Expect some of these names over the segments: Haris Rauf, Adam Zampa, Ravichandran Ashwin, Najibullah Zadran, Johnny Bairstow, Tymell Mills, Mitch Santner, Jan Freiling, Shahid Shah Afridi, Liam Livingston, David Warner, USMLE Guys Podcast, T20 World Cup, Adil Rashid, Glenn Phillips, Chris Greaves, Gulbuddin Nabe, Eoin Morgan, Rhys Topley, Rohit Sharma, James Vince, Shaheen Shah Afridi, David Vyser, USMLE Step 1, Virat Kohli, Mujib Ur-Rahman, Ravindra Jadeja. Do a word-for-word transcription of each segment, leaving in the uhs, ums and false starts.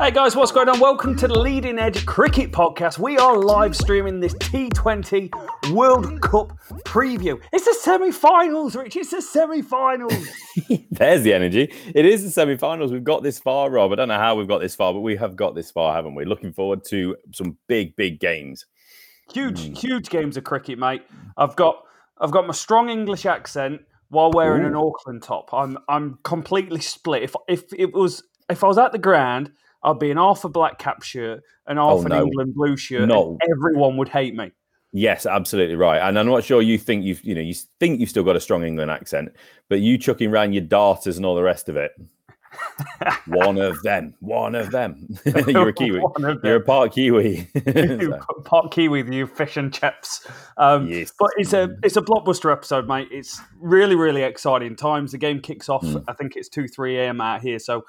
Hey guys, what's going on? Welcome to the Leading Edge Cricket Podcast. We are live streaming this T twenty World Cup preview. It's the semi-finals, Rich. It's the semi-finals. There's the energy. It is the semi-finals. We've got this far, Rob. I don't know how we've got this far, but we have got this far, haven't we? Looking forward to some big, big games. Huge, mm. huge games of cricket, mate. I've got, I've got my strong English accent while wearing Ooh. an Auckland top. I'm, I'm completely split. If, if it was, if I was at the ground, I'd be an half a black cap shirt and half oh, an no. England blue shirt, no. and everyone would hate me. Yes, absolutely right. And I'm not sure you think you've, you know, you think you've still got a strong England accent, but you chucking around your darters and all the rest of it. One of them. One of them. You're a Kiwi. You're a part Kiwi. Part Kiwi, the fish and chips. Um, yes. But it's a it's a blockbuster episode, mate. It's really, really exciting times. The game kicks off. Mm. I think it's two, three a.m. out here. So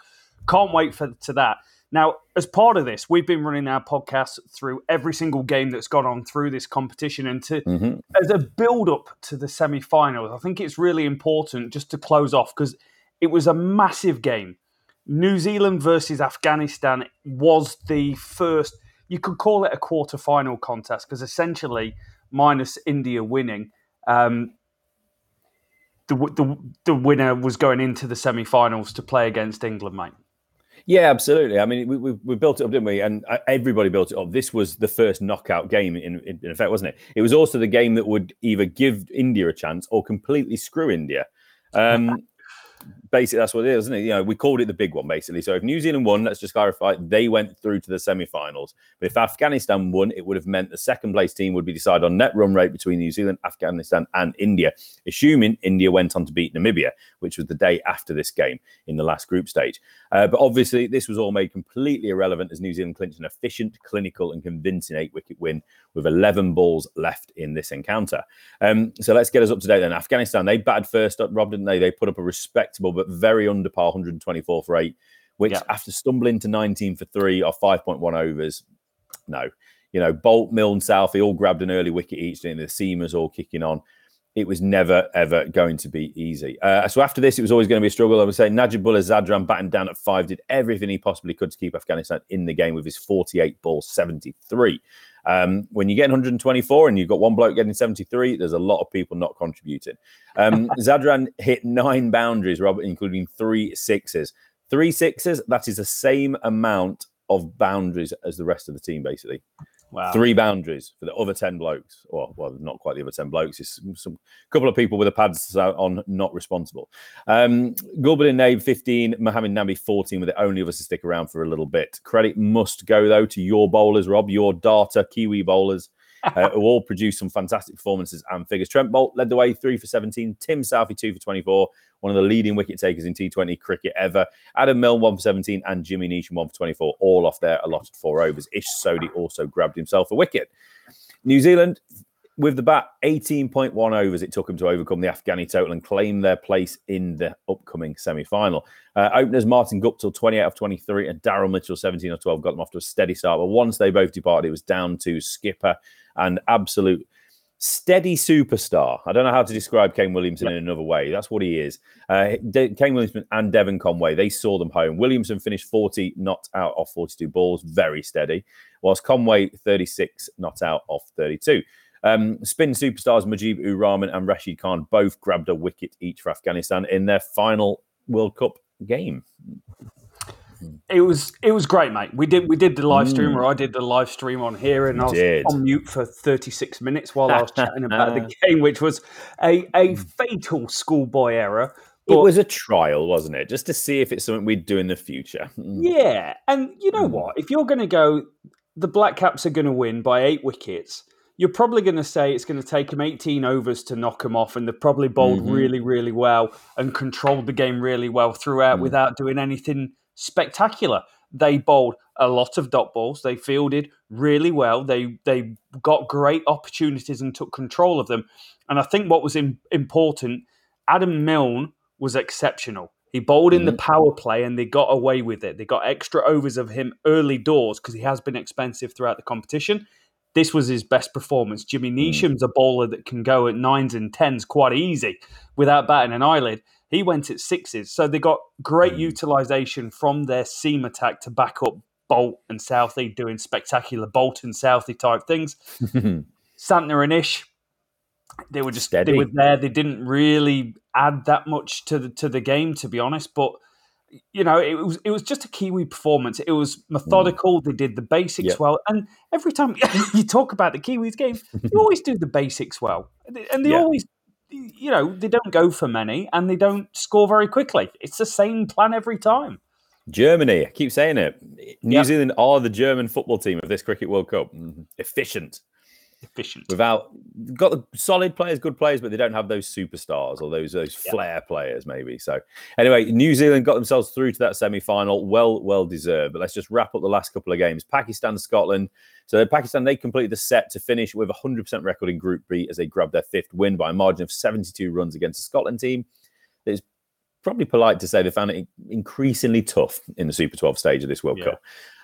can't wait for to that. Now, as part of this, we've been running our podcast through every single game that's gone on through this competition. And to mm-hmm. as a build-up to the semi-finals, I think it's really important just to close off because it was a massive game. New Zealand versus Afghanistan was the first, you could call it a quarter-final contest because essentially, minus India winning, um, the, the, the winner was going into the semi-finals to play against England, mate. Yeah, absolutely. I mean, we, we we built it up, didn't we? And everybody built it up. This was the first knockout game, in, in, in effect, wasn't it? It was also the game that would either give India a chance or completely screw India. Um, basically, that's what it is, isn't it? You know, we called it the big one, basically. So if New Zealand won, let's just clarify, they went through to the semi-finals. But if Afghanistan won, it would have meant the second-place team would be decided on net run rate between New Zealand, Afghanistan and India, assuming India went on to beat Namibia, which was the day after this game in the last group stage. Uh, but obviously, this was all made completely irrelevant as New Zealand clinched an efficient, clinical and convincing eight-wicket win with eleven balls left in this encounter. Um, so let's get us up to date then. Afghanistan, they batted first up, Rob, didn't they? They put up a respectable but very under par one twenty-four for eight, which yeah. after stumbling to nineteen for three are five point one overs, no. You know, Bolt, Milne, Southee all grabbed an early wicket each, and the seamers all kicking on. It was never, ever going to be easy. Uh, so after this, it was always going to be a struggle. I would say Najibullah Zadran, batting down at five, did everything he possibly could to keep Afghanistan in the game with his forty-eight ball seventy-three. Um, when you get one twenty-four and you've got one bloke getting seventy-three, there's a lot of people not contributing. Um, Zadran hit nine boundaries, Robert, including three sixes. Three sixes, that is the same amount of boundaries as the rest of the team, basically. Wow. Three boundaries for the other ten blokes. Or, well, not quite the other ten blokes. It's some couple of people with the pads on, not responsible. Um, Gulbuddin Nabe, fifteen. Mohammad Nabi, fourteen, with the only others to stick around for a little bit. Credit must go, though, to your bowlers, Rob, your darter Kiwi bowlers, uh, who all produced some fantastic performances and figures. Trent Bolt led the way, three for seventeen. Tim Southee, two for twenty-four. One of the leading wicket takers in T twenty cricket ever. Adam Milne, one for seventeen, and Jimmy Neesham, one for twenty-four, all off their allotted four overs. Ish Sodhi also grabbed himself a wicket. New Zealand with the bat, eighteen point one overs it took them to overcome the Afghani total and claim their place in the upcoming semi-final. Uh, openers Martin Guptill, twenty-eight of twenty-three, and Daryl Mitchell, seventeen of twelve, got them off to a steady start. But once they both departed, it was down to skipper and absolute steady superstar. I don't know how to describe Kane Williamson in another way. That's what he is. Uh, De- Kane Williamson and Devon Conway, they saw them home. Williamson finished forty not out off forty-two balls, very steady, whilst Conway thirty-six not out off thirty-two. Um, spin superstars Mujib Ur-Rahman and Rashid Khan both grabbed a wicket each for Afghanistan in their final World Cup game. It was it was great, mate. We did we did the live stream, mm. or I did the live stream on here, and you I was did. on mute for thirty-six minutes while I was chatting about the game, which was a, a fatal schoolboy error. But it was a trial, wasn't it? Just to see if it's something we'd do in the future. Yeah, and you know mm. what? If you're going to go, the Black Caps are going to win by eight wickets, you're probably going to say it's going to take them eighteen overs to knock them off, and they've probably bowled mm-hmm. really, really well and controlled the game really well throughout mm. without doing anything spectacular. They bowled a lot of dot balls. They fielded really well. They they got great opportunities and took control of them. And I think what was in, important, Adam Milne was exceptional. He bowled mm-hmm. in the power play and they got away with it. They got extra overs of him early doors because he has been expensive throughout the competition. This was his best performance. Jimmy Neesham's mm. a bowler that can go at nines and tens quite easy without batting an eyelid. He went at sixes. So they got great mm. utilisation from their seam attack to back up Bolt and Southee doing spectacular Bolt and Southee type things. Santner and Ish, they were just Steady. they were there. They didn't really add that much to the to the game, to be honest. But you know, it was it was just a Kiwi performance. It was methodical. Mm. They did the basics yep. well. And every time you talk about the Kiwis game, you always do the basics well. And they yeah. always, you know, they don't go for many and they don't score very quickly. It's the same plan every time. Germany, I keep saying it. New yep. Zealand are the German football team of this Cricket World Cup. Mm-hmm. Efficient. Efficient. Without got the solid players, good players, but they don't have those superstars or those those yeah. flair players, maybe. So anyway, New Zealand got themselves through to that semi-final. Well, well deserved. But let's just wrap up the last couple of games. Pakistan, Scotland. So Pakistan, they completed the set to finish with a one hundred percent record in Group B as they grabbed their fifth win by a margin of seventy-two runs against a Scotland team. It's probably polite to say they found it increasingly tough in the Super twelve stage of this World yeah. Cup.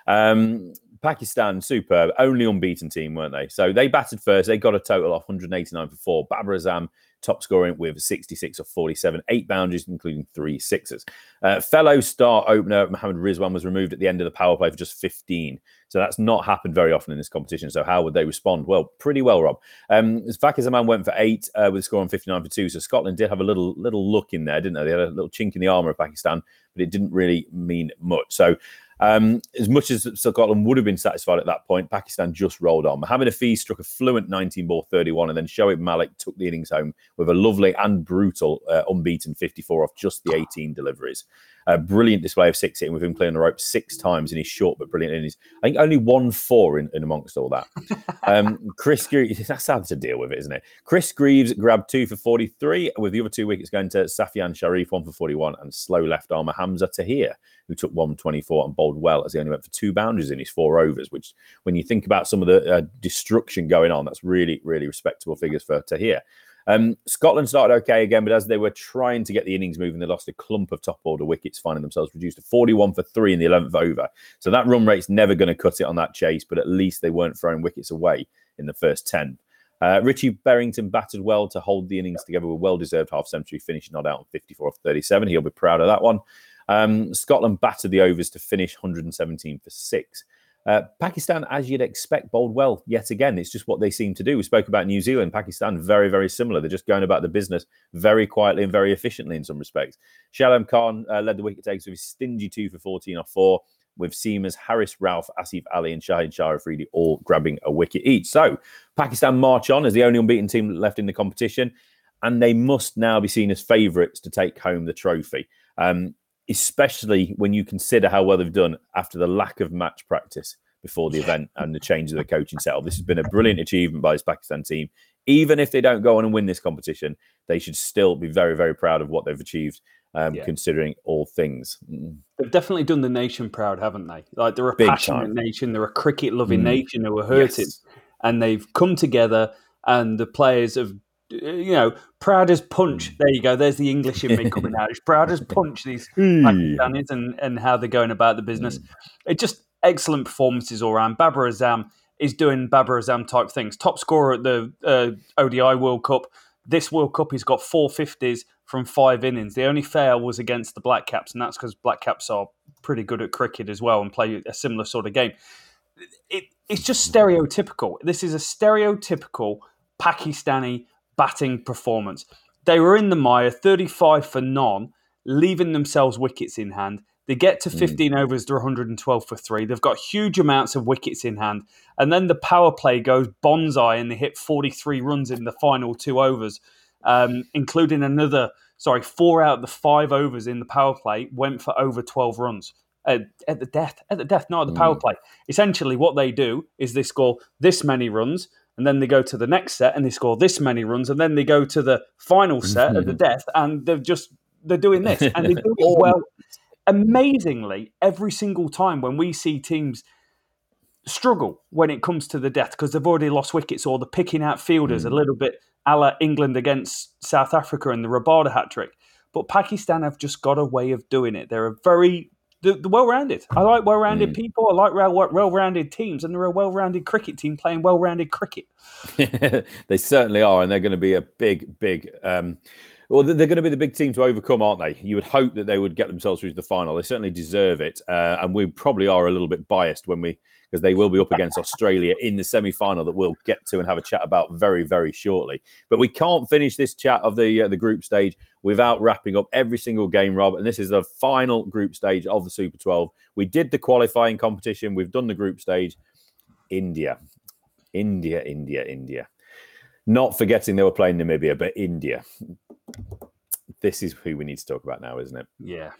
Um, Pakistan, superb, only unbeaten team, weren't they? So they batted first. They got a total of one hundred eighty-nine for four. Babar Azam, top scoring with sixty-six of forty-seven, eight boundaries, including three sixes. Uh, fellow star opener Mohammad Rizwan was removed at the end of the power play for just fifteen. So that's not happened very often in this competition. So how would they respond? Well, pretty well, Rob. Um, Pakistan went for eight uh, with a score on fifty-nine for two. So Scotland did have a little little look in there, didn't they? They had a little chink in the armour of Pakistan, but it didn't really mean much. So Um, as much as Scotland would have been satisfied at that point, Pakistan just rolled on. Mohammad Hafiz struck a fluent nineteen ball thirty-one, and then Shoaib Malik took the innings home with a lovely and brutal uh, unbeaten fifty-four off just the eighteen deliveries. A brilliant display of six hitting with him clearing the rope six times in his short but brilliant innings. I think only one four in, in amongst all that. Um, Chris Greaves, that's hard to deal with it, isn't it? Chris Greaves grabbed two for forty-three, with the other two wickets going to Safian Sharif, one for forty-one, and slow left armour Hamza Tahir, who took one twenty-four and bowled well as he only went for two boundaries in his four overs, which when you think about some of the uh, destruction going on, that's really, really respectable figures for Tahir. Um, Scotland started okay again, but as they were trying to get the innings moving, they lost a clump of top order wickets, finding themselves reduced to forty-one for three in the eleventh over. So that run rate's never going to cut it on that chase, but at least they weren't throwing wickets away in the first ten. Uh, Richie Berrington batted well to hold the innings together with well-deserved half-century, finishing not out on fifty-four of thirty-seven. He'll be proud of that one. Um, Scotland battered the overs to finish one hundred seventeen for six. Uh, Pakistan, as you'd expect, bowled well yet again. It's just what they seem to do. We spoke about New Zealand, Pakistan, very, very similar. They're just going about the business very quietly and very efficiently in some respects. Shalom Khan uh, led the wicket takers with his stingy two for fourteen off four, with seamers Haris Rauf, Asif Ali and Shahid Shah Afridi all grabbing a wicket each. So Pakistan march on as the only unbeaten team left in the competition, and they must now be seen as favourites to take home the trophy. Um, especially when you consider how well they've done after the lack of match practice before the event and the change of the coaching setup. This has been a brilliant achievement by this Pakistan team. Even if they don't go on and win this competition, they should still be very, very proud of what they've achieved, um, yeah. considering all things. They've definitely done the nation proud, haven't they? Like, they're a Big passionate time. nation, they're a cricket-loving mm. nation who were hurting, yes. and they've come together and the players have, you know, proud as punch. There you go. There's the English in me coming out. It's proud as punch, these Pakistanis, and, and how they're going about the business. It's just excellent performances all around. Babar Azam is doing Babar Azam type things. Top scorer at the uh, O D I World Cup. This World Cup, he's got four fifties from five innings. The only fail was against the Black Caps, and that's because Black Caps are pretty good at cricket as well and play a similar sort of game. It, it's just stereotypical. This is a stereotypical Pakistani batting performance. They were in the mire, thirty-five for none, leaving themselves wickets in hand. They get to fifteen mm. overs, they're one hundred twelve for three. They've got huge amounts of wickets in hand. And then the power play goes bonsai and they hit forty-three runs in the final two overs, um, including another, sorry, four out of the five overs in the power play went for over twelve runs uh, at the death, at the death, not at the mm. power play. Essentially what they do is they score this many runs and then they go to the next set and they score this many runs and then they go to the final set mm-hmm. at the death and they've just, they're doing this and they do it well. Amazingly, every single time when we see teams struggle when it comes to the death because they've already lost wickets or they're picking out fielders mm. a little bit a la England against South Africa and the Rabada hat-trick. But Pakistan have just got a way of doing it. They're a very they're, they're well-rounded. I like well-rounded mm. people. I like well-rounded teams and they're a well-rounded cricket team playing well-rounded cricket. They certainly are, and they're going to be a big, big... Um... Well, they're going to be the big team to overcome, aren't they? You would hope that they would get themselves through to the final. They certainly deserve it. Uh, and we probably are a little bit biased when we, because they will be up against Australia in the semi-final that we'll get to and have a chat about very, very shortly. But we can't finish this chat of the uh, the group stage without wrapping up every single game, Rob. And this is the final group stage of the Super twelve. We did the qualifying competition. We've done the group stage. India, India, India, India. Not forgetting they were playing Namibia, but India. This is who we need to talk about now, isn't it? Yeah.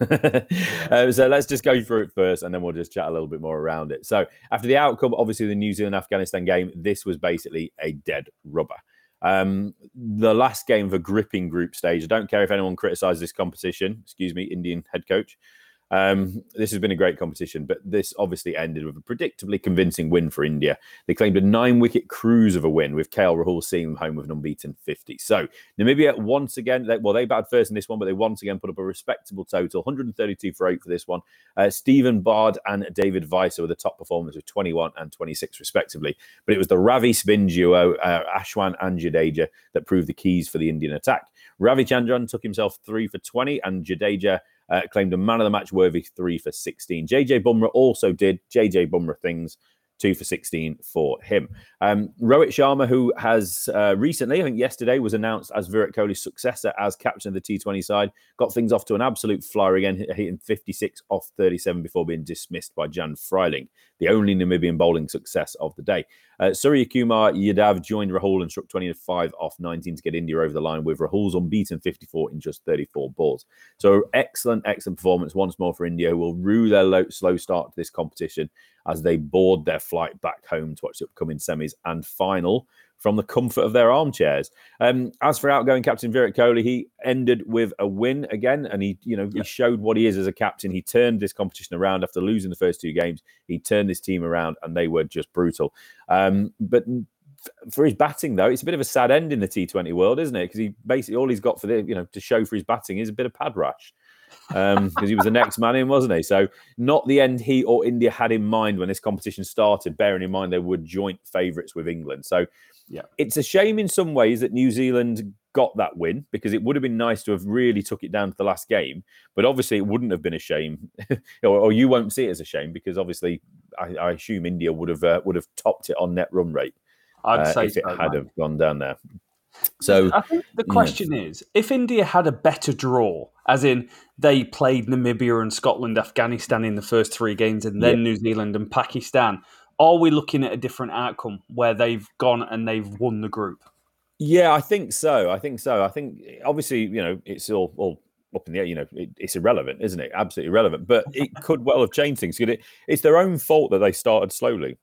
uh, so let's just go through it first and then we'll just chat a little bit more around it. So after the outcome, obviously, the New Zealand-Afghanistan game, this was basically a dead rubber. Um, the last game of a gripping group stage. I don't care if anyone criticises this competition. Excuse me, Indian head coach. Um, this has been a great competition, but this obviously ended with a predictably convincing win for India. They claimed a nine-wicket cruise of a win, with K L Rahul seeing them home with an unbeaten fifty. So Namibia, once again, they, well, they batted first in this one, but they once again put up a respectable total, one hundred thirty-two for eight for this one. Uh, Stephen Bard and David Vyser were the top performers with twenty-one and twenty-six, respectively. But it was the Ravi spin duo, uh, Ashwin and Jadeja, that proved the keys for the Indian attack. Ravichandran took himself three for twenty, and Jadeja Uh, claimed a man of the match worthy three for sixteen. J J Bumrah also did J J Bumrah things, two for sixteen for him. Um, Rohit Sharma, who has uh, recently, I think yesterday, was announced as Virat Kohli's successor as captain of the T twenty side, got things off to an absolute flyer again, hitting fifty-six off thirty-seven before being dismissed by Jan Freiling, the only Namibian bowling success of the day. Uh, Suryakumar Yadav joined Rahul and struck twenty-five off nineteen to get India over the line, with Rahul's unbeaten fifty-four in just thirty-four balls. So excellent, excellent performance once more for India, who will rue their low, slow start to this competition as they board their flight back home to watch the upcoming semis and final from the comfort of their armchairs. Um, as for outgoing captain Virat Kohli, he ended with a win again, and he, you know, yeah. he showed what he is as a captain. He turned this competition around after losing the first two games. He turned this team around, and they were just brutal. Um, but for his batting, though, it's a bit of a sad end in the T twenty world, isn't it? Because he basically all he's got for the, you know, to show for his batting is a bit of pad rash. Because um, he was the next man in, wasn't he? So not the end he or India had in mind when this competition started, bearing in mind they were joint favourites with England. So yeah, it's a shame in some ways that New Zealand got that win, because it would have been nice to have really took it down to the last game. But obviously it wouldn't have been a shame, or, or you won't see it as a shame, because obviously I, I assume India would have uh, would have topped it on net run rate. I'd uh, say if so, it had have gone down there. So I think the question yeah. is, if India had a better draw, as in they played Namibia and Scotland, Afghanistan in the first three games, and then yeah. New Zealand and Pakistan, are we looking at a different outcome where they've gone and they've won the group? Yeah, I think so. I think so. I think obviously, you know, it's all, all up in the air. You know, it, it's irrelevant, isn't it? Absolutely irrelevant. But it could well have changed things. It, it's their own fault that they started slowly.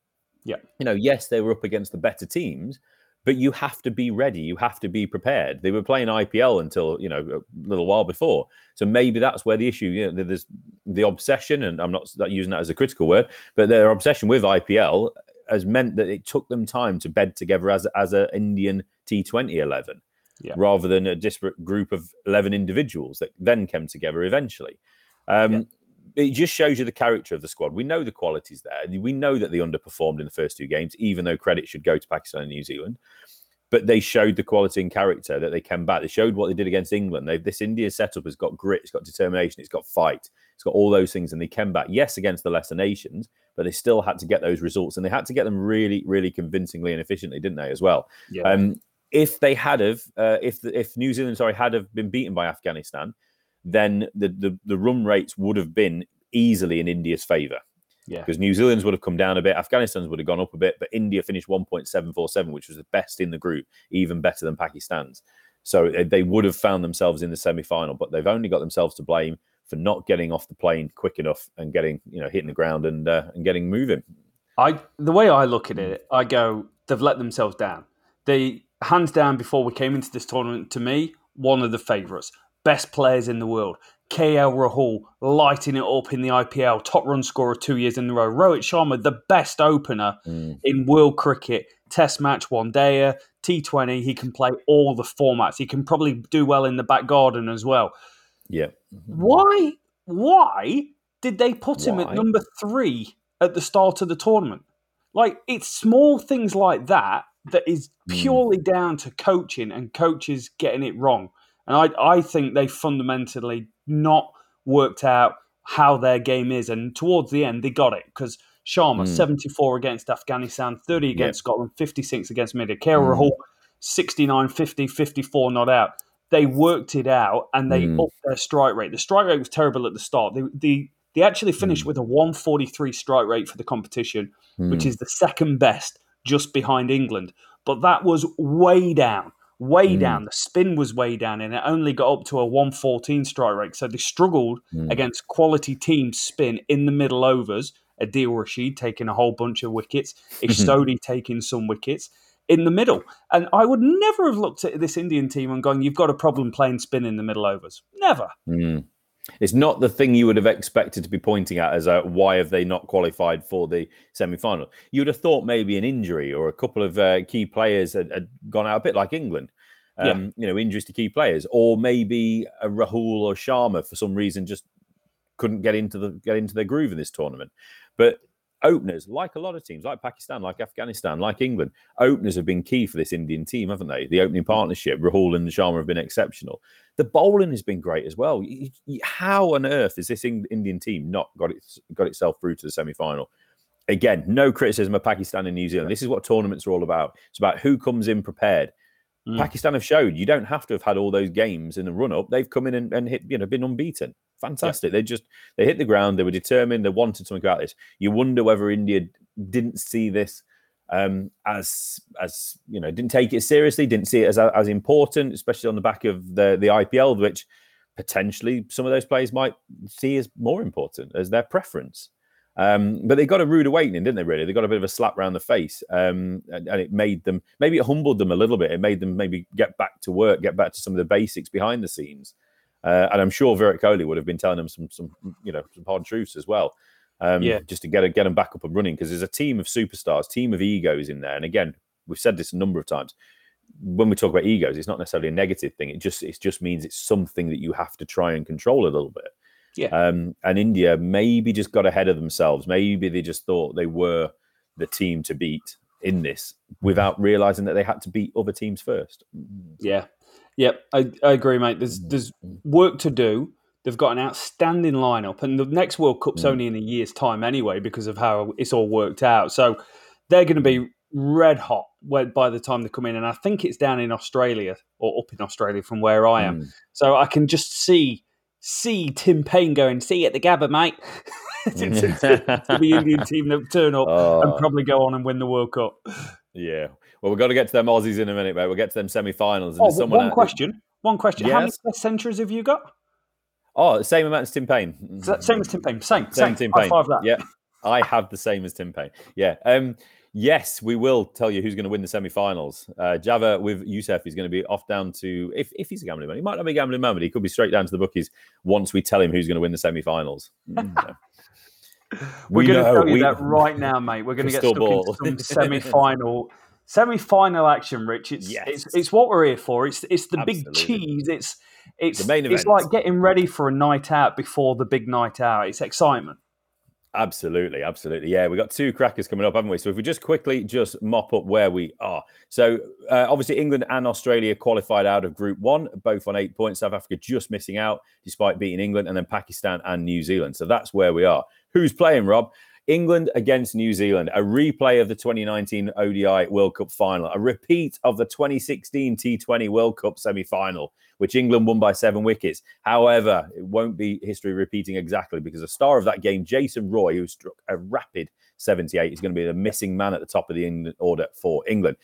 Yeah. You know, yes, they were up against the better teams, but you have to be ready. You have to be prepared. They were playing I P L until, you know, a little while before. So maybe that's where the issue, you know, there's the obsession, and I'm not using that as a critical word, but their obsession with I P L has meant that it took them time to bed together as as an Indian T twenty eleven, yeah. rather than a disparate group of eleven individuals that then came together eventually. Um, yeah. It just shows you the character of the squad. We know the qualities there. We know that they underperformed in the first two games, even though credit should go to Pakistan and New Zealand. But they showed the quality and character that they came back. They showed what they did against England. They, this India setup has got grit, it's got determination, it's got fight, it's got all those things. And they came back, yes, against the lesser nations, but they still had to get those results. And they had to get them really, really convincingly and efficiently, didn't they, as well? Yeah. Um, if they had have, uh, if the, if New Zealand, sorry, had have been beaten by Afghanistan, then the, the, the run rates would have been easily in India's favour. Yeah. Because New Zealand's would have come down a bit, Afghanistan's would have gone up a bit, but India finished one point seven four seven, which was the best in the group, even better than Pakistan's. So they would have found themselves in the semi-final, but they've only got themselves to blame for not getting off the plane quick enough and getting, you know, hitting the ground and uh, and getting moving. I the way I look at it, I go, they've let themselves down. They, hands down, before we came into this tournament, to me, one of the favourites. Best players in the world. K L Rahul lighting it up in the I P L, top run scorer two years in a row. Rohit Sharma, the best opener mm. in world cricket, test match, one dayer, T twenty. He can play all the formats. He can probably do well in the back garden as well. Yeah. Why? Why did they put why? him at number three at the start of the tournament? Like, it's small things like that that is purely mm. down to coaching and coaches getting it wrong. And I, I think they fundamentally not worked out how their game is. And towards the end, they got it. Because Sharma, mm. seventy-four against Afghanistan, thirty against yep. Scotland, fifty-six against India. K L mm. Rahul, sixty-nine, fifty, fifty-four not out. They worked it out and they mm. upped their strike rate. The strike rate was terrible at the start. They, they, they actually finished mm. with a one forty-three strike rate for the competition, mm. which is the second best just behind England. But that was way down. Way mm. down. The spin was way down and it only got up to a one fourteen strike rate. So they struggled mm. against quality team spin in the middle overs. Adil Rashid taking a whole bunch of wickets. Ish Sodhi taking some wickets in the middle. And I would never have looked at this Indian team and gone, you've got a problem playing spin in the middle overs. Never. Mm. It's not the thing you would have expected to be pointing at as a, why have they not qualified for the semi-final? You would have thought maybe an injury or a couple of uh, key players had, had gone out a bit like England. Um, yeah. You know, injuries to key players. Or maybe a Rahul or Sharma for some reason just couldn't get into the get into their groove in this tournament. But openers, like a lot of teams, like Pakistan, like Afghanistan, like England, openers have been key for this Indian team, haven't they? The opening partnership, Rahul and Sharma have been exceptional. The bowling has been great as well. How on earth has this Indian team not got it, got itself through to the semi-final? Again, no criticism of Pakistan and New Zealand. This is what tournaments are all about. It's about who comes in prepared. Mm. Pakistan have showed you don't have to have had all those games in the run-up. They've come in and, and hit, you know, been unbeaten. Fantastic. Yeah. They just they hit the ground. They were determined. They wanted something about this. You wonder whether India didn't see this um, as as you know didn't take it seriously, didn't see it as as important, especially on the back of the the I P L, which potentially some of those players might see as more important as their preference. Um, but they got a rude awakening, didn't they, really? They got a bit of a slap round the face um, and, and it made them, maybe it humbled them a little bit. It made them maybe get back to work, get back to some of the basics behind the scenes. Uh, and I'm sure Virat Kohli would have been telling them some, some you know, some hard truths as well, um, yeah. just to get, get them back up and running. Because there's a team of superstars, team of egos in there. And again, we've said this a number of times. When we talk about egos, it's not necessarily a negative thing. It just it just means it's something that you have to try and control a little bit. Yeah, um, and India maybe just got ahead of themselves. Maybe they just thought they were the team to beat in this without realising that they had to beat other teams first. Yeah, yeah, I, I agree, mate. There's there's work to do. They've got an outstanding lineup, and the next World Cup's mm. only in a year's time anyway because of how it's all worked out. So they're going to be red hot by the time they come in, and I think it's down in Australia or up in Australia from where I am. Mm. So I can just see... see Tim Payne going, see you at the Gabba, mate. to, to, to the Indian team that turn up oh. and probably go on and win the World Cup. Yeah. Well, we've got to get to them Aussies in a minute, mate. We'll get to them semi-finals. And oh, someone one, out... question, one question. One yes. question. How many test centuries have you got? Oh, the same amount as Tim Payne. So same as Tim Payne. Same. Same, same. Tim Payne. High five that. Yeah. I have the same as Tim Payne. Yeah. Um, yes, we will tell you who's going to win the semi-finals. Uh, Java with Youssef is going to be off down to, if if he's a gambling man, he might not be a gambling man, but he could be straight down to the bookies once we tell him who's going to win the semi-finals. Mm, yeah. We're we going to tell you we, that right now, mate. We're going to get stuck ball. into some semi-final, semi-final action, Rich. It's, yes. it's it's what we're here for. It's it's the Absolutely. big cheese. It's it's the main event. It's like getting ready for a night out before the big night out. It's excitement. Absolutely, absolutely. Yeah, we've got two crackers coming up, haven't we? So if we just quickly just mop up where we are. So uh, obviously England and Australia qualified out of Group one, both on eight points. South Africa just missing out despite beating England, and then Pakistan and New Zealand. So that's where we are. Who's playing, Rob? England against New Zealand, a replay of the twenty nineteen O D I World Cup final, a repeat of the twenty sixteen T twenty World Cup semi-final, which England won by seven wickets. However, it won't be history repeating exactly, because the star of that game, Jason Roy, who struck a rapid seventy-eight, is going to be the missing man at the top of the England order for England.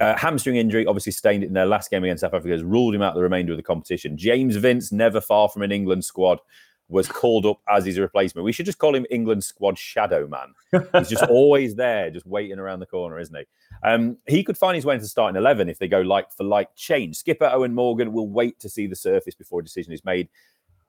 Uh, hamstring injury, obviously sustained it in their last game against South Africa, has ruled him out the remainder of the competition. James Vince, never far from an England squad, was called up as his replacement. We should just call him England's squad shadow man. He's just always there, just waiting around the corner, isn't he? Um, he could find his way into starting eleven if they go like for like change. Skipper Eoin Morgan will wait to see the surface before a decision is made.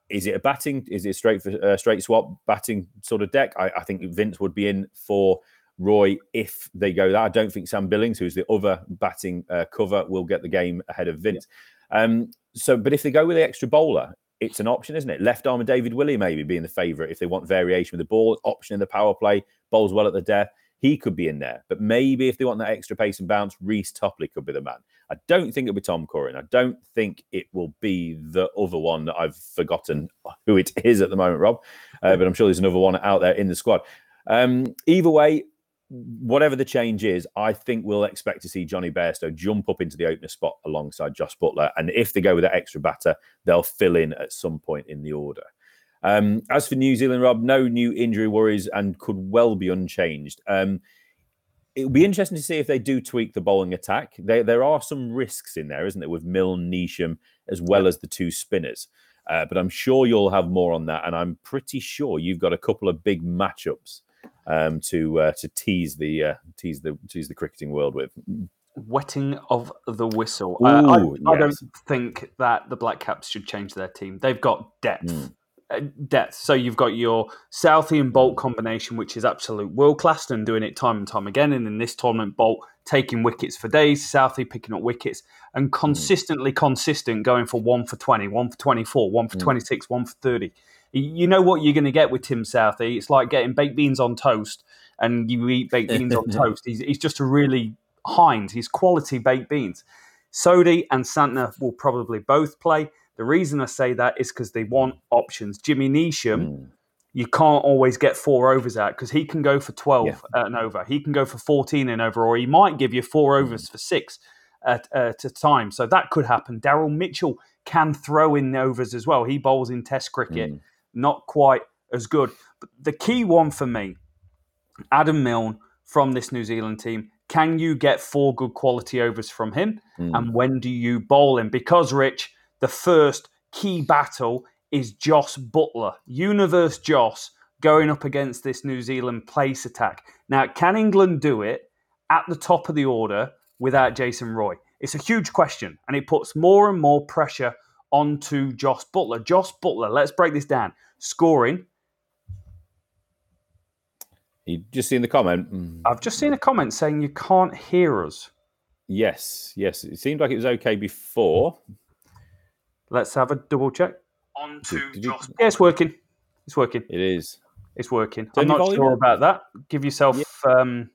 Is it a batting? Is it a straight for, uh, straight swap batting sort of deck? I, I think Vince would be in for Roy if they go that. I don't think Sam Billings, who's the other batting uh, cover, will get the game ahead of Vince. Yeah. Um, so, but if they go with the extra bowler, it's an option, isn't it? Left arm of David Willey maybe being the favourite if they want variation with the ball, option in the power play, bowls well at the death. He could be in there. But maybe if they want that extra pace and bounce, Rhys Topley could be the man. I don't think it'll be Tom Curran. I don't think it will be the other one that I've forgotten who it is at the moment, Rob. Uh, but I'm sure there's another one out there in the squad. Um, either way, whatever the change is, I think we'll expect to see Johnny Bairstow jump up into the opener spot alongside Jos Buttler. And if they go with that extra batter, they'll fill in at some point in the order. Um, as for New Zealand, Rob, no new injury worries and could well be unchanged. Um, it'll be interesting to see if they do tweak the bowling attack. There, there are some risks in there, isn't there, with Milne, Neesham, as well as the two spinners. Uh, but I'm sure you'll have more on that. And I'm pretty sure you've got a couple of big matchups Um, to uh, to tease the uh, tease the tease the cricketing world with. Wetting of the whistle. Ooh, uh, I, yes. I don't think that the Black Caps should change their team. They've got depth, mm. uh, depth. So you've got your Southee and Bolt combination, which is absolute world class, and doing it time and time again. And in this tournament, Bolt taking wickets for days, Southee picking up wickets, and consistently mm. consistent going for one for twenty, one for twenty-four, one for mm. twenty-six, one for thirty. You know what you're going to get with Tim Southee. It's like getting baked beans on toast, and you eat baked beans on toast. He's, he's just a really hind. He's quality baked beans. Sodhi and Santner will probably both play. The reason I say that is because they want options. Jimmy Neesham, mm. you can't always get four overs out because he can go for twelve yeah. an over. He can go for fourteen an over, or he might give you four overs mm. for six at, at a time. So that could happen. Daryl Mitchell can throw in overs as well. He bowls in Test cricket. Mm. Not quite as good. But the key one for me, Adam Milne from this New Zealand team, can you get four good quality overs from him? Mm. And when do you bowl him? Because, Rich, the first key battle is Jos Buttler. Universe Jos going up against this New Zealand pace attack. Now, can England do it at the top of the order without Jason Roy? It's a huge question, and it puts more and more pressure onto Jos Buttler. Jos Buttler, let's break this down. Scoring. You just seen the comment. Mm. I've just seen a comment saying you can't hear us. Yes, yes. It seemed like it was okay before. Let's have a double check. Onto Did Jos. You... Yeah, it's working. It's working. It is. It's working. Turn I'm not sure about that. Give yourself... Yeah. Um,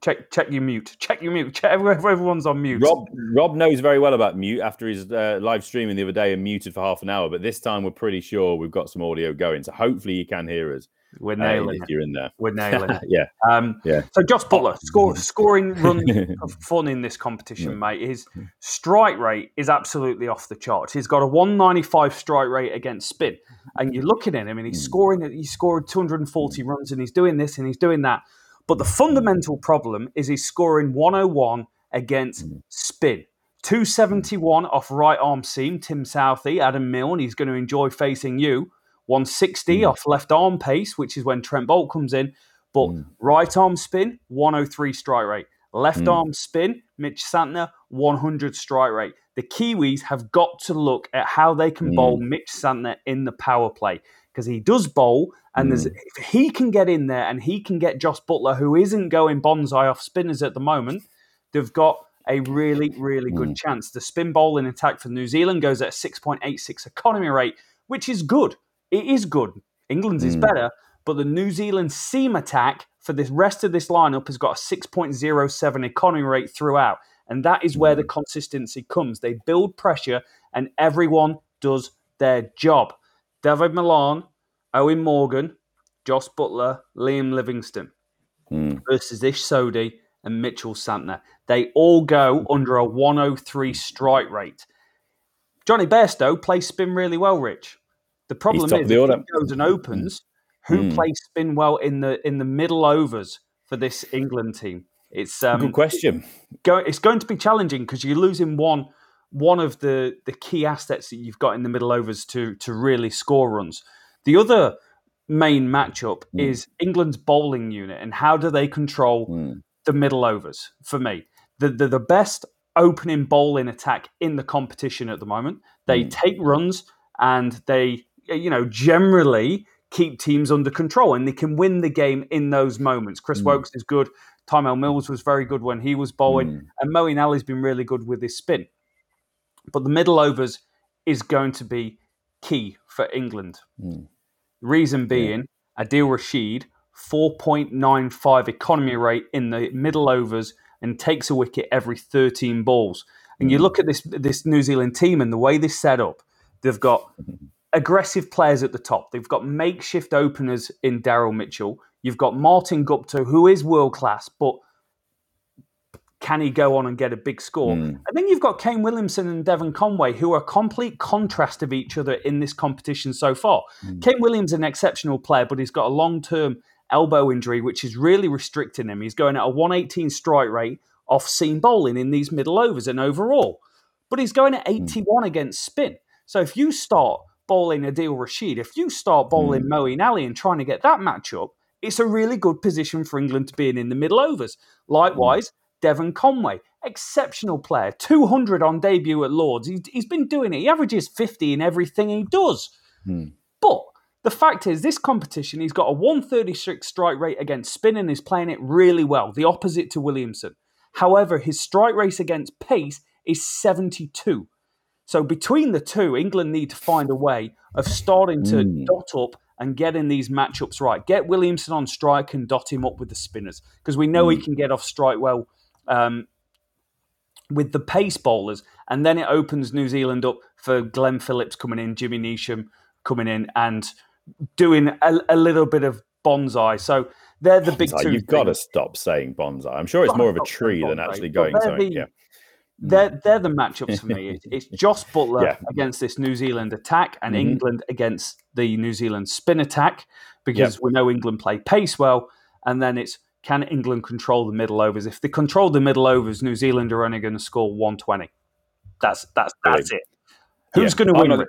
Check, check your mute. Check your mute. Check, everyone's on mute. Rob, Rob knows very well about mute after his uh, live streaming the other day and muted for half an hour. But this time, we're pretty sure we've got some audio going. So hopefully, you can hear us. We're nailing uh, it. You're in there. We're nailing it. yeah. Um, yeah. So Jos Buttler score, scoring runs of fun in this competition, mate. His strike rate is absolutely off the charts. He's got a one ninety-five strike rate against spin, and you're looking at him, and he's scoring. He scored two hundred forty runs, and he's doing this, and he's doing that. But the fundamental problem is he's scoring one oh one against spin. two seventy-one off right arm seam, Tim Southee, Adam Milne, he's going to enjoy facing you. one sixty mm. off left arm pace, which is when Trent Bolt comes in. But mm. right arm spin, one oh three strike rate. Left mm. arm spin, Mitch Santner, one hundred strike rate. The Kiwis have got to look at how they can mm. bowl Mitch Santner in the power play. because he does bowl, and mm. there's, if he can get in there and he can get Jos Buttler, who isn't going bonsai off spinners at the moment, they've got a really, really good mm. chance. The spin bowling attack for New Zealand goes at a six point eight six economy rate, which is good. It is good. England's mm. is better, but the New Zealand seam attack for the rest of this lineup has got a six point oh seven economy rate throughout, and that is where mm. the consistency comes. They build pressure, and everyone does their job. David Milan, Eoin Morgan, Jos Buttler, Liam Livingston mm. versus Ish Sodhi and Mitchell Santner. They all go under a one oh three strike rate. Johnny Bairstow plays spin really well, Rich. The problem is the if he goes and opens, who mm. plays spin well in the in the middle overs for this England team? It's um, good question. Go, it's going to be challenging because you're losing one one of the, the key assets that you've got in the middle overs to to really score runs. The other main matchup mm. is England's bowling unit and how do they control mm. the middle overs. For me, the the, the best opening bowling attack in the competition at the moment. They mm. take runs and they, you know, generally keep teams under control and they can win the game in those moments. Chris mm. Wokes is good. Tymell Mills was very good when he was bowling. Mm. And Moeen Ali's been really good with his spin. But the middle overs is going to be key for England. Mm. Reason being, yeah. Adil Rashid, four point nine five economy rate in the middle overs and takes a wicket every thirteen balls. And you look at this this New Zealand team and the way they're set up, they've got aggressive players at the top. They've got makeshift openers in Daryl Mitchell. You've got Martin Guptill, who is world-class, but can he go on and get a big score? Mm. And then you've got Kane Williamson and Devon Conway, who are complete contrast of each other in this competition so far. Mm. Kane Williamson's an exceptional player, but he's got a long-term elbow injury, which is really restricting him. He's going at a one eighteen strike rate off seam bowling in these middle overs and overall. But he's going at eighty-one mm. against spin. So if you start bowling Adil Rashid, if you start bowling mm. Moeen Ali and trying to get that matchup, it's a really good position for England to be in in the middle overs. Likewise, mm. Devon Conway, exceptional player, two hundred on debut at Lord's. He's, he's been doing it. He averages fifty in everything he does. Mm. But the fact is, this competition, he's got a one thirty-six strike rate against spin and is playing it really well, the opposite to Williamson. However, his strike rate against pace is seventy-two. So between the two, England need to find a way of starting to mm. dot up and getting these matchups right. Get Williamson on strike and dot him up with the spinners because we know mm. he can get off strike well um, with the pace bowlers. And then it opens New Zealand up for Glenn Phillips coming in, Jimmy Neesham coming in and doing a, a little bit of bonsai. So they're the bonsai, big two. You've things. got to stop saying bonsai. I'm sure it's more of a tree bonsai, than actually going something. The, yeah. They're, they're the matchups for me. It's Jos Buttler yeah. against this New Zealand attack and mm-hmm. England against the New Zealand spin attack because yep. we know England play pace well. And then it's, can England control the middle overs? If they control the middle overs, New Zealand are only going to score one twenty. That's that's that's it. Who's yeah. going to win? Not,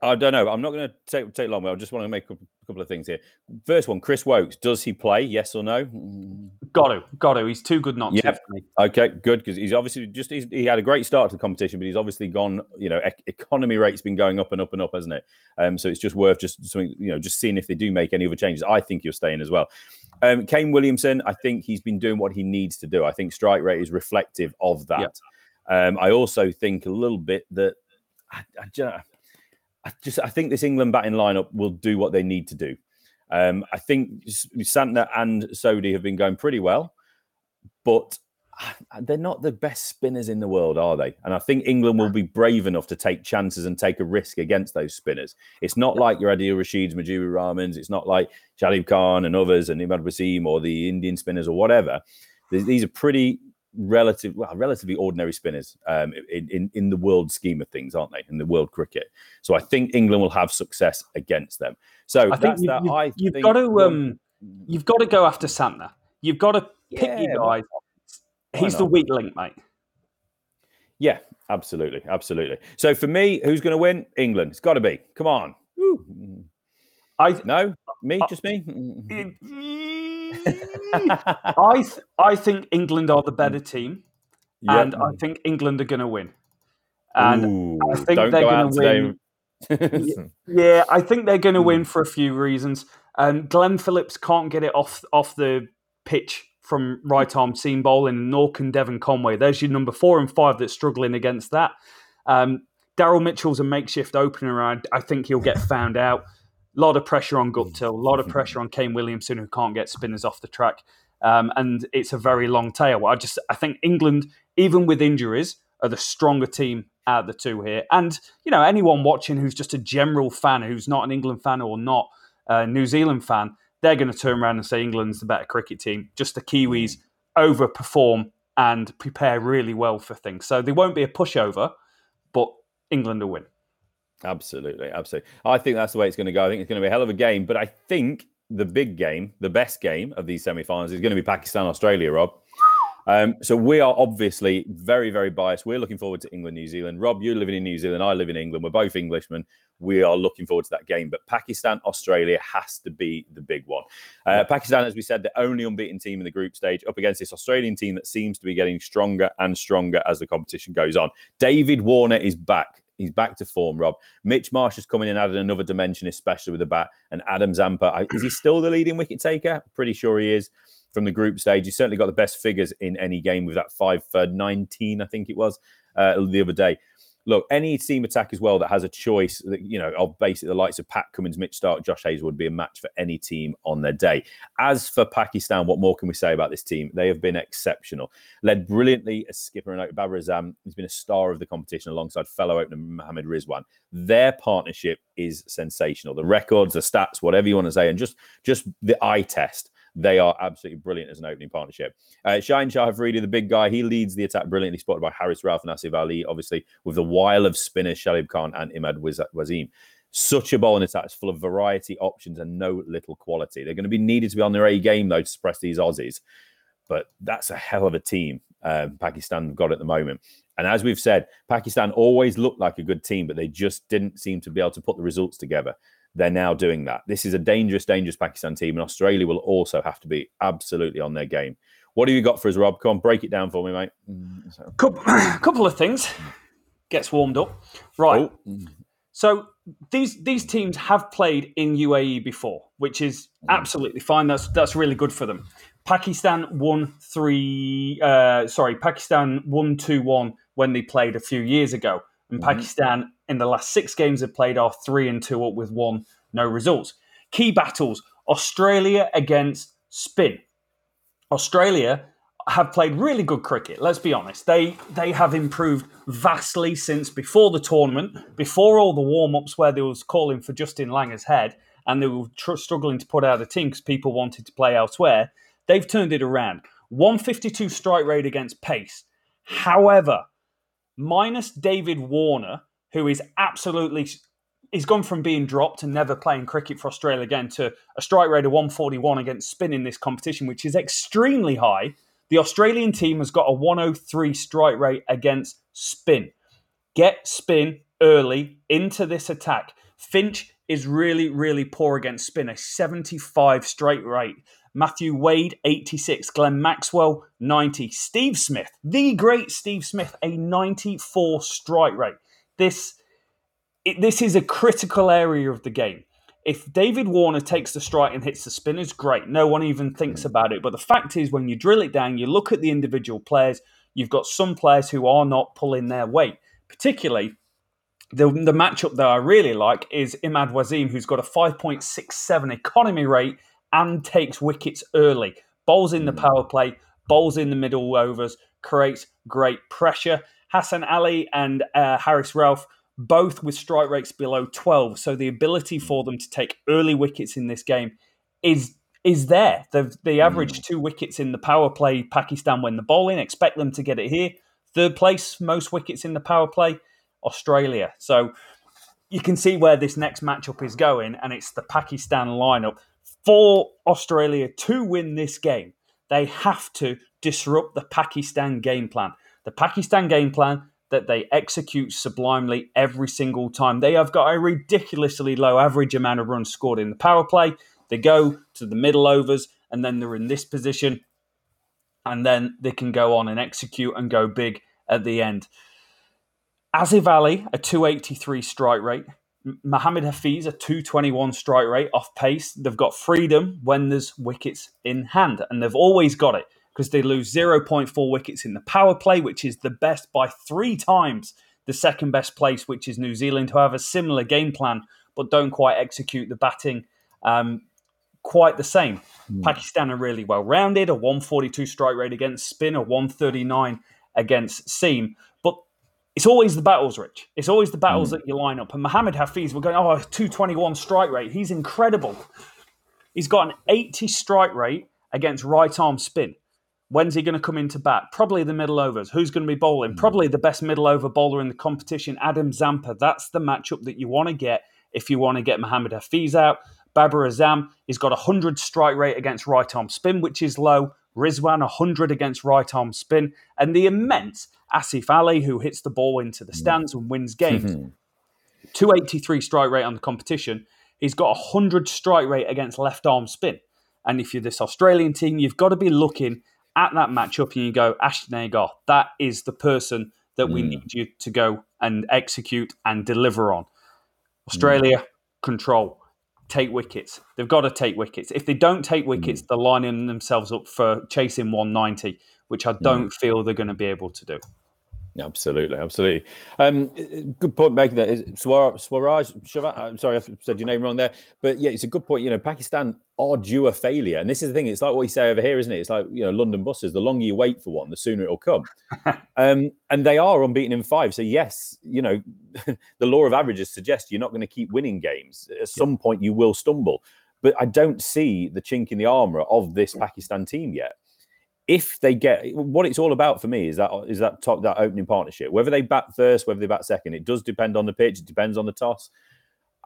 I don't know. I'm not going to take take long. I just want to make a couple of things here. First one, Chris Wokes. Does he play? Yes or no? Got to, got to. He's too good not yep. to. For me. Okay, good because he's obviously just he's, he had a great start to the competition, but he's obviously gone. You know, ec- economy rate's been going up and up and up, hasn't it? Um, so it's just worth just something. You know, just seeing if they do make any other changes. I think you're staying as well. Um, Kane Williamson. I think he's been doing what he needs to do. I think strike rate is reflective of that. Yep. Um, I also think a little bit that I, I just. I just I think this England batting lineup will do what they need to do. Um, I think Santner and Sodhi have been going pretty well, but they're not the best spinners in the world, are they? And I think England will be brave enough to take chances and take a risk against those spinners. It's not like your Adil Rashids, Mujibu Rahmans. It's not like Shalib Khan and others and Imad Wasim or the Indian spinners or whatever. These are pretty relative, well, relatively ordinary spinners um, in, in, in the world scheme of things, aren't they? In the world cricket. So I think England will have success against them. So I that's think you've, that. You've, I you've think got to um, you've got to go after Santner. You've got to pick yeah, your guy. He's the weak link, mate. Yeah, absolutely, absolutely. So for me, who's going to win? England. It's got to be. Come on. Woo. I no me, I, just me. I th- I think England are the better team, yep. and I think England are going to win. And Ooh, I think they're going to win Yeah, I think they're going to win for a few reasons. Um, Glenn Phillips can't get it off off the pitch from right arm seam bowling, nor can Devon Conway. There's your number four and five that's struggling against that. Um, Daryl Mitchell's a makeshift opener. I, I think he'll get found out. A lot of pressure on Guptill, a lot of pressure on Kane Williamson, who can't get spinners off the track. Um, and it's a very long tail. I just, I think England, even with injuries, are the stronger team out of the two here. And, you know, anyone watching who's just a general fan, who's not an England fan or not a New Zealand fan, they're going to turn around and say England's the better cricket team. Just the Kiwis overperform and prepare really well for things. So they won't be a pushover, but England will win. Absolutely, absolutely. I think that's the way it's going to go. I think it's going to be a hell of a game, but I think the big game, the best game of these semi-finals is going to be Pakistan-Australia, Rob. Um, so we are obviously very, very biased. We're looking forward to England, New Zealand. Rob, you're living in New Zealand. I live in England. We're both Englishmen. We are looking forward to that game. But Pakistan, Australia has to be the big one. Uh, Pakistan, as we said, the only unbeaten team in the group stage, up against this Australian team that seems to be getting stronger and stronger as the competition goes on. David Warner is back. He's back to form, Rob. Mitch Marsh has come in and added another dimension, especially with the bat. And Adam Zampa, is he still the leading wicket taker? Pretty sure he is from the group stage. He's certainly got the best figures in any game with that five for nineteen, I think it was, uh, the other day. Look, any seam attack as well that has a choice, that, you know, of basically the likes of Pat Cummins, Mitch Starc, Josh Hazlewood would be a match for any team on their day. As for Pakistan, what more can we say about this team? They have been exceptional. Led brilliantly as skipper and Babar Azam, who's been a star of the competition alongside fellow opener Mohammad Rizwan. Their partnership is sensational. The records, the stats, whatever you want to say, and just, just the eye test. They are absolutely brilliant as an opening partnership. Uh, Shaheen Shah Afridi, the big guy, he leads the attack brilliantly, spotted by Haris Rauf and Asif Ali, obviously, with the wile of spinners Shalib Khan and Imad Wazim. Such a bowling attack is full of variety, options, and no little quality. They're going to be needed to be on their A game, though, to suppress these Aussies. But that's a hell of a team uh, Pakistan have got at the moment. And as we've said, Pakistan always looked like a good team, but they just didn't seem to be able to put the results together. They're now doing that. This is a dangerous, dangerous Pakistan team, and Australia will also have to be absolutely on their game. What have you got for us, Rob? Come on, break it down for me, mate. Couple, couple of things. Gets warmed up. Right. Oh. So these these teams have played in U A E before, which is absolutely fine. That's that's really good for them. Pakistan won three. Uh, sorry, Pakistan won two one when they played a few years ago. And Pakistan, mm-hmm. in the last six games they've played, are three and two up with one, no results. Key battles, Australia against spin. Australia have played really good cricket, let's be honest. They they have improved vastly since before the tournament, before all the warm-ups where they was calling for Justin Langer's head and they were tr- struggling to put out a team because people wanted to play elsewhere. They've turned it around. one fifty-two strike rate against pace. However, minus David Warner, who is absolutely, he's gone from being dropped and never playing cricket for Australia again to a strike rate of one forty-one against spin in this competition, which is extremely high. The Australian team has got a one oh three strike rate against spin. Get spin early into this attack. Finch is really, really poor against spin, a seventy-five strike rate. Matthew Wade, eighty-six. Glenn Maxwell, ninety. Steve Smith, the great Steve Smith, a ninety-four strike rate. This, it, this is a critical area of the game. If David Warner takes the strike and hits the spinners, great. No one even thinks about it. But the fact is, when you drill it down, you look at the individual players, you've got some players who are not pulling their weight. Particularly, the, the matchup that I really like is Imad Wazim, who's got a five point six seven economy rate and takes wickets early. Bowls in the power play, bowls in the middle overs, creates great pressure. Hassan Ali and uh, Haris Rauf, both with strike rates below twelve. So the ability for them to take early wickets in this game is is there. They've, they averaged two wickets in the power play Pakistan when the bowling. Expect them to get it here. Third place, most wickets in the power play, Australia. So you can see where this next matchup is going, and it's the Pakistan lineup. For Australia to win this game, they have to disrupt the Pakistan game plan. The Pakistan game plan that they execute sublimely every single time. They have got a ridiculously low average amount of runs scored in the power play. They go to the middle overs and then they're in this position. And then they can go on and execute and go big at the end. Asif Ali, a two eighty-three strike rate. Mohammad Hafiz, a two twenty-one strike rate off pace. They've got freedom when there's wickets in hand, and they've always got it because they lose zero point four wickets in the power play, which is the best by three times the second best place, which is New Zealand, who have a similar game plan but don't quite execute the batting um, quite the same. Mm. Pakistan are really well-rounded, a one forty-two strike rate against spin, a one thirty-nine against seam. It's always the battles, Rich. It's always the battles mm. that you line up. And Mohammad Hafiz, we're going, oh, two twenty-one strike rate. He's incredible. He's got an eighty strike rate against right arm spin. When's he going to come into bat? Probably the middle overs. Who's going to be bowling? Mm. Probably the best middle over bowler in the competition, Adam Zampa. That's the matchup that you want to get if you want to get Mohammad Hafiz out. Babar Azam, he's got one hundred strike rate against right arm spin, which is low. Rizwan, one hundred against right arm spin. And the immense Asif Ali, who hits the ball into the stands and wins games. Mm-hmm. two eighty-three strike rate on the competition. He's got a one hundred strike rate against left arm spin. And if you're this Australian team, you've got to be looking at that matchup and you go, Ashton Agar, that is the person that mm. we need you to go and execute and deliver on. Australia, mm. control. Take wickets. They've got to take wickets. If they don't take wickets, they're lining themselves up for chasing one ninety, which I don't feel they're going to be able to do. Absolutely, absolutely. Um, good point making that. Swaraj, Swaraj, I'm sorry, I said your name wrong there. But yeah, it's a good point. You know, Pakistan are due a failure. And this is the thing. It's like what we say over here, isn't it? It's like, you know, London buses. The longer you wait for one, the sooner it'll come. um, and they are unbeaten in five. So yes, you know, the law of averages suggests you're not going to keep winning games. At some yeah. point, you will stumble. But I don't see the chink in the armour of this Pakistan team yet. If they get what it's all about for me is that is that top that opening partnership, whether they bat first, whether they bat second, it does depend on the pitch. It depends on the toss.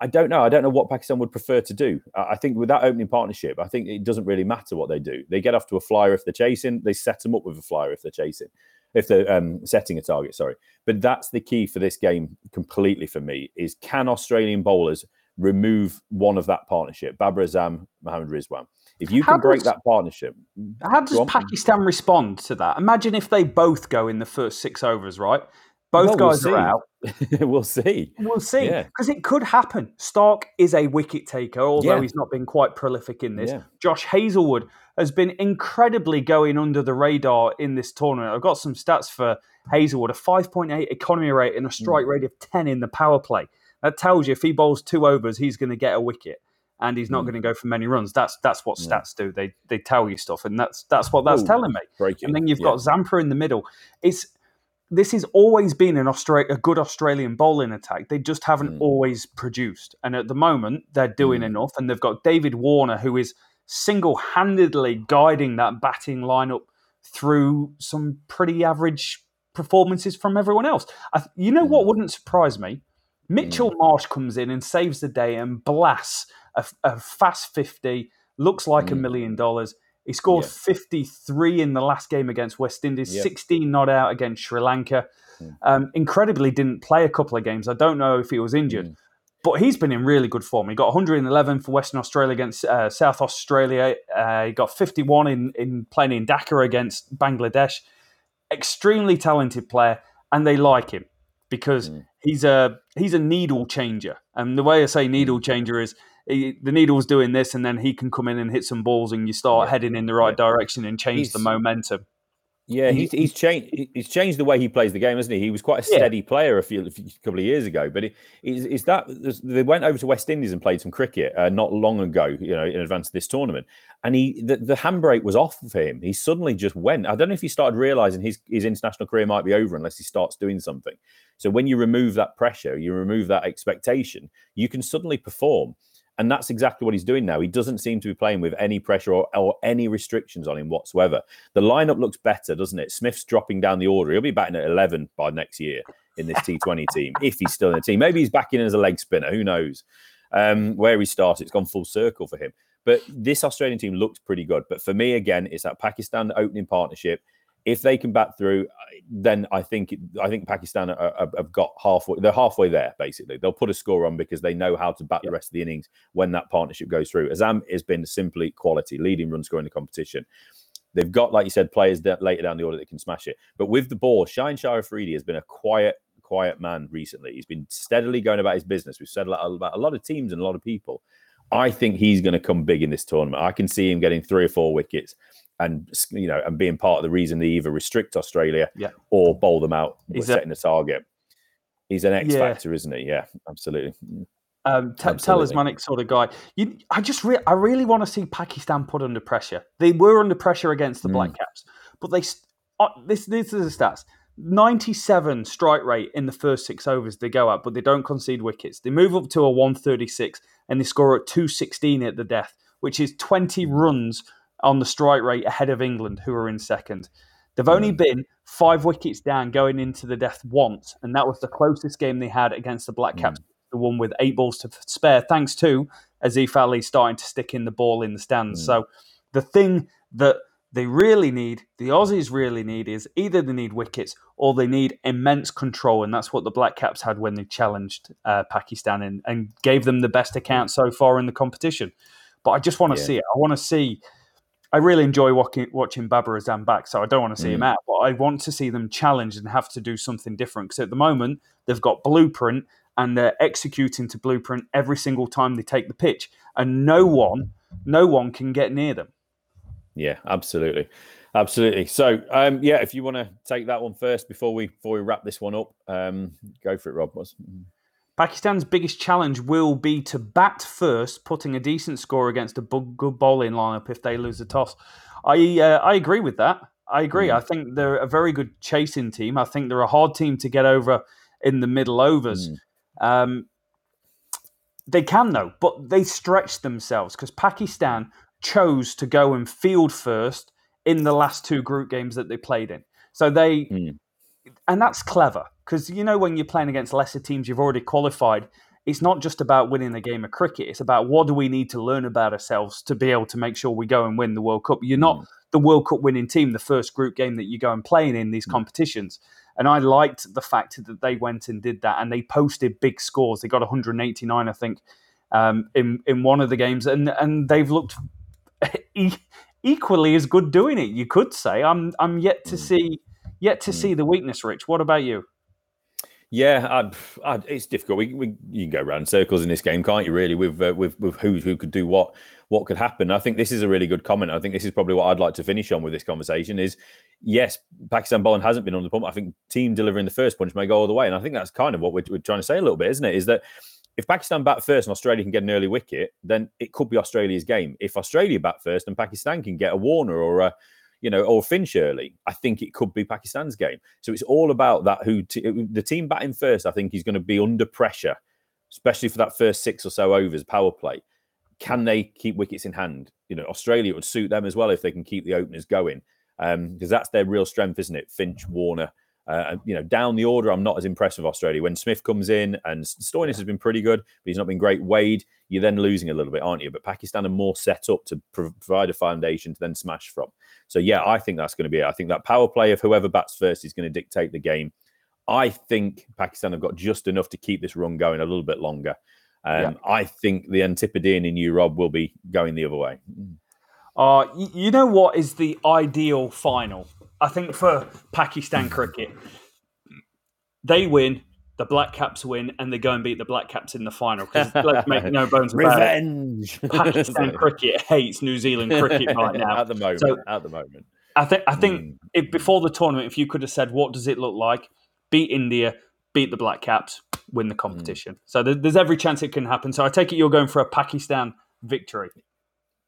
I don't know. I don't know what Pakistan would prefer to do. I think with that opening partnership, I think it doesn't really matter what they do. They get off to a flyer if they're chasing. They set them up with a flyer if they're chasing, if they're um, setting a target. Sorry, but that's the key for this game completely for me is can Australian bowlers remove one of that partnership? Babar Azam, Mohammad Rizwan. If you can how break does, that partnership... How does go Pakistan on. respond to that? Imagine if they both go in the first six overs, right? Both well, guys we'll are out. we'll see. We'll see. Because yeah. it could happen. Stark is a wicket taker, although yeah. he's not been quite prolific in this. Yeah. Josh Hazlewood has been incredibly going under the radar in this tournament. I've got some stats for Hazlewood. A five point eight economy rate and a strike mm. rate of ten in the power play. That tells you if he bowls two overs, he's going to get a wicket. And he's not mm. going to go for many runs. That's that's what yeah. stats do. They they tell you stuff, and that's that's what that's Ooh, telling me. Breaking. And then you've yeah. got Zampa in the middle. It's this has always been an Austra- a good Australian bowling attack. They just haven't mm. always produced. And at the moment, they're doing mm. enough. And they've got David Warner, who is single-handedly guiding that batting lineup through some pretty average performances from everyone else. I th- you know mm. what wouldn't surprise me? Mitchell mm. Marsh comes in and saves the day and blasts a, a fast fifty, looks like a mm. million dollars. He scored yeah. fifty-three in the last game against West Indies, yeah. sixteen not out against Sri Lanka. Yeah. Um, incredibly didn't play a couple of games. I don't know if he was injured, mm. but he's been in really good form. He got one eleven for Western Australia against uh, South Australia. Uh, he got fifty-one in, in playing in Dhaka against Bangladesh. Extremely talented player, and they like him because mm. he's a he's a needle changer. And the way I say needle changer is he, the needle's doing this and then he can come in and hit some balls and you start yeah. heading in the right yeah. direction and change he's, the momentum. Yeah, he's, he's changed He's changed the way he plays the game, hasn't he? He was quite a steady yeah. player a few, a few couple of years ago. But it, it's, it's that they went over to West Indies and played some cricket uh, not long ago, you know, in advance of this tournament. And he the, the handbrake was off for him. He suddenly just went. I don't know if he started realising his, his international career might be over unless he starts doing something. So when you remove that pressure, you remove that expectation, you can suddenly perform. And that's exactly what he's doing now. He doesn't seem to be playing with any pressure or, or any restrictions on him whatsoever. The lineup looks better, doesn't it? Smith's dropping down the order. He'll be batting at eleven by next year in this T twenty team, if he's still in the team. Maybe he's back in as a leg spinner. Who knows? Um, where he started, it's gone full circle for him. But this Australian team looks pretty good. But for me, again, it's that Pakistan opening partnership. If they can bat through, then I think I think Pakistan have got halfway. They're halfway there, basically. They'll put a score on because they know how to bat yeah. the rest of the innings when that partnership goes through. Azam has been simply quality, leading run scorer in the competition. They've got, like you said, players that later down the order that can smash it. But with the ball, Shine Shah Afridi has been a quiet, quiet man recently. He's been steadily going about his business. We've said about a lot of teams and a lot of people. I think he's going to come big in this tournament. I can see him getting three or four wickets and, you know, and being part of the reason they either restrict Australia yeah. or bowl them out by setting a target. He's an X yeah. factor, isn't he? Yeah, absolutely. Um, t- talismanic sort of guy. You, I just, re- I really want to see Pakistan put under pressure. They were under pressure against the mm. Black Caps, but they. Uh, this, these are the stats: ninety-seven strike rate in the first six overs they go at, but they don't concede wickets. They move up to a one thirty-six and they score at two sixteen at the death, which is twenty runs on the strike rate ahead of England, who are in second. They've only been five wickets down going into the death once, and that was the closest game they had against the Black Caps. Mm. The one with eight balls to spare, thanks to Asif Ali starting to stick in the ball in the stands. Mm. So the thing that they really need, the Aussies really need, is either they need wickets or they need immense control, and that's what the Black Caps had when they challenged uh, Pakistan and, and gave them the best account so far in the competition. But I just want to yeah. see it. I want to see... I really enjoy watching, watching Babar Azam back, so I don't want to see mm. him out, but I want to see them challenged and have to do something different, because at the moment they've got blueprint, and they're executing to blueprint every single time they take the pitch. And no one, no one can get near them. Yeah, absolutely. Absolutely. So, um, yeah, if you want to take that one first before we before we wrap this one up, um, go for it, Rob. Pakistan's biggest challenge will be to bat first, putting a decent score against a good bowling lineup if they lose the toss. I uh, I agree with that. I agree. Mm. I think they're a very good chasing team. I think they're a hard team to get over in the middle overs. Mm. Um, they can, though, but they stretched themselves because Pakistan chose to go and field first in the last two group games that they played in. So they, mm. and that's clever, because, you know, when you're playing against lesser teams, you've already qualified. It's not just about winning the game of cricket. It's about what do we need to learn about ourselves to be able to make sure we go and win the World Cup. You're not mm. the World Cup winning team, the first group game that you go and play in, in these mm. competitions. And I liked the fact that they went and did that, and they posted big scores. They got one hundred eighty-nine, I think, um, in in one of the games, and and they've looked e- equally as good doing it. You could say. I'm I'm yet to see yet to see the weakness. Rich, what about you? Yeah, I'd, I'd, it's difficult. We, we you can go round in circles in this game, can't you? Really, with uh, with with who who could do what, what could happen. I think this is a really good comment. I think this is probably what I'd like to finish on with this conversation. Is yes, Pakistan bowling hasn't been on the pump. I think team delivering the first punch may go all the way, and I think that's kind of what we're, we're trying to say a little bit, isn't it? Is that if Pakistan bat first and Australia can get an early wicket, then it could be Australia's game. If Australia bat first and Pakistan can get a Warner or a you know, or Finch early, I think it could be Pakistan's game. So it's all about that. Who t- the team batting first, I think, is going to be under pressure, especially for that first six or so overs power play. Can they keep wickets in hand? You know, Australia would suit them as well if they can keep the openers going, because um, that's their real strength, isn't it? Finch, Warner, uh, you know, down the order, I'm not as impressed with Australia. When Smith comes in, and Stoinis has been pretty good, but he's not been great. Wade, you're then losing a little bit, aren't you? But Pakistan are more set up to provide a foundation to then smash from. So, yeah, I think that's going to be it. I think that power play of whoever bats first is going to dictate the game. I think Pakistan have got just enough to keep this run going a little bit longer. Um, yeah. I think the Antipodean in you, Rob, will be going the other way. Uh, you know what is the ideal final? I think for Pakistan cricket, they win, the Black Caps win, and they go and beat the Black Caps in the final. Because let's make no bones about revenge. It. Pakistan cricket hates New Zealand cricket right now at the moment. So at the moment, I think I think mm. if before the tournament, if you could have said, "What does it look like? Beat India, beat the Black Caps, win the competition." Mm. So there's every chance it can happen. So I take it you're going for a Pakistan victory.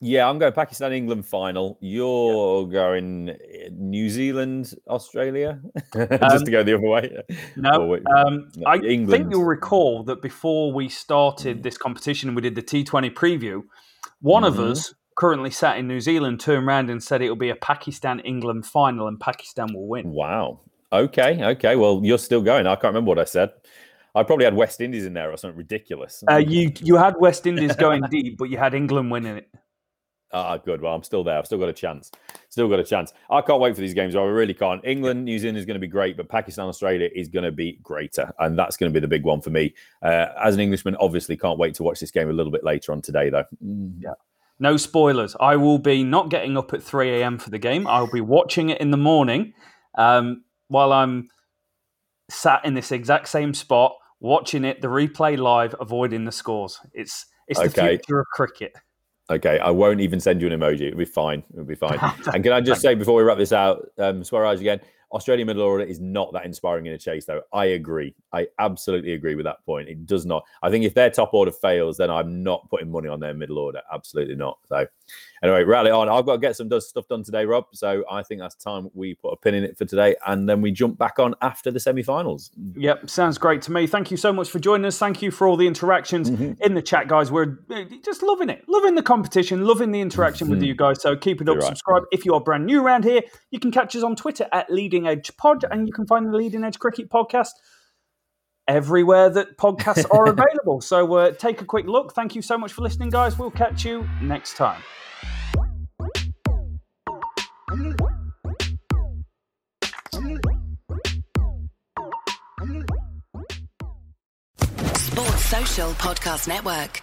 Yeah, I'm going Pakistan-England final. You're yeah. going New Zealand-Australia? Just um, to go the other way? No. Um, I England. think you'll recall that before we started this competition, we did the T twenty preview. One mm-hmm. of us, currently sat in New Zealand, turned around and said it'll be a Pakistan-England final and Pakistan will win. Wow. Okay, okay. Well, you're still going. I can't remember what I said. I probably had West Indies in there or something ridiculous. Uh, you, you had West Indies going deep, but you had England winning it. Ah, good. Well, I'm still there. I've still got a chance. Still got a chance. I can't wait for these games. I really can't. England, New Zealand is going to be great, but Pakistan, Australia is going to be greater. And that's going to be the big one for me. Uh, as an Englishman, obviously can't wait to watch this game a little bit later on today, though. Yeah. No spoilers. I will be not getting up at three a.m. for the game. I'll be watching it in the morning um, while I'm sat in this exact same spot, watching it, the replay live, avoiding the scores. It's it's the okay. future of cricket. Okay, I won't even send you an emoji. It'll be fine. It'll be fine. And can I just say before we wrap this out, um, Swaraj again, Australian middle order is not that inspiring in a chase, though. I agree. I absolutely agree with that point. It does not. I think if their top order fails, then I'm not putting money on their middle order. Absolutely not. So anyway, rally on. I've got to get some stuff done today, Rob. So I think that's time we put a pin in it for today. And then we jump back on after the semi-finals. Yep. Sounds great to me. Thank you so much for joining us. Thank you for all the interactions mm-hmm. in the chat, guys. We're just loving it. Loving the competition. Loving the interaction mm-hmm. with you guys. So keep it up. Right. Subscribe. If you are brand new around here, you can catch us on Twitter at Leading Edge Pod. And you can find the Leading Edge Cricket Podcast everywhere that podcasts are available. So uh, take a quick look. Thank you so much for listening, guys. We'll catch you next time. Sports Social Podcast Network.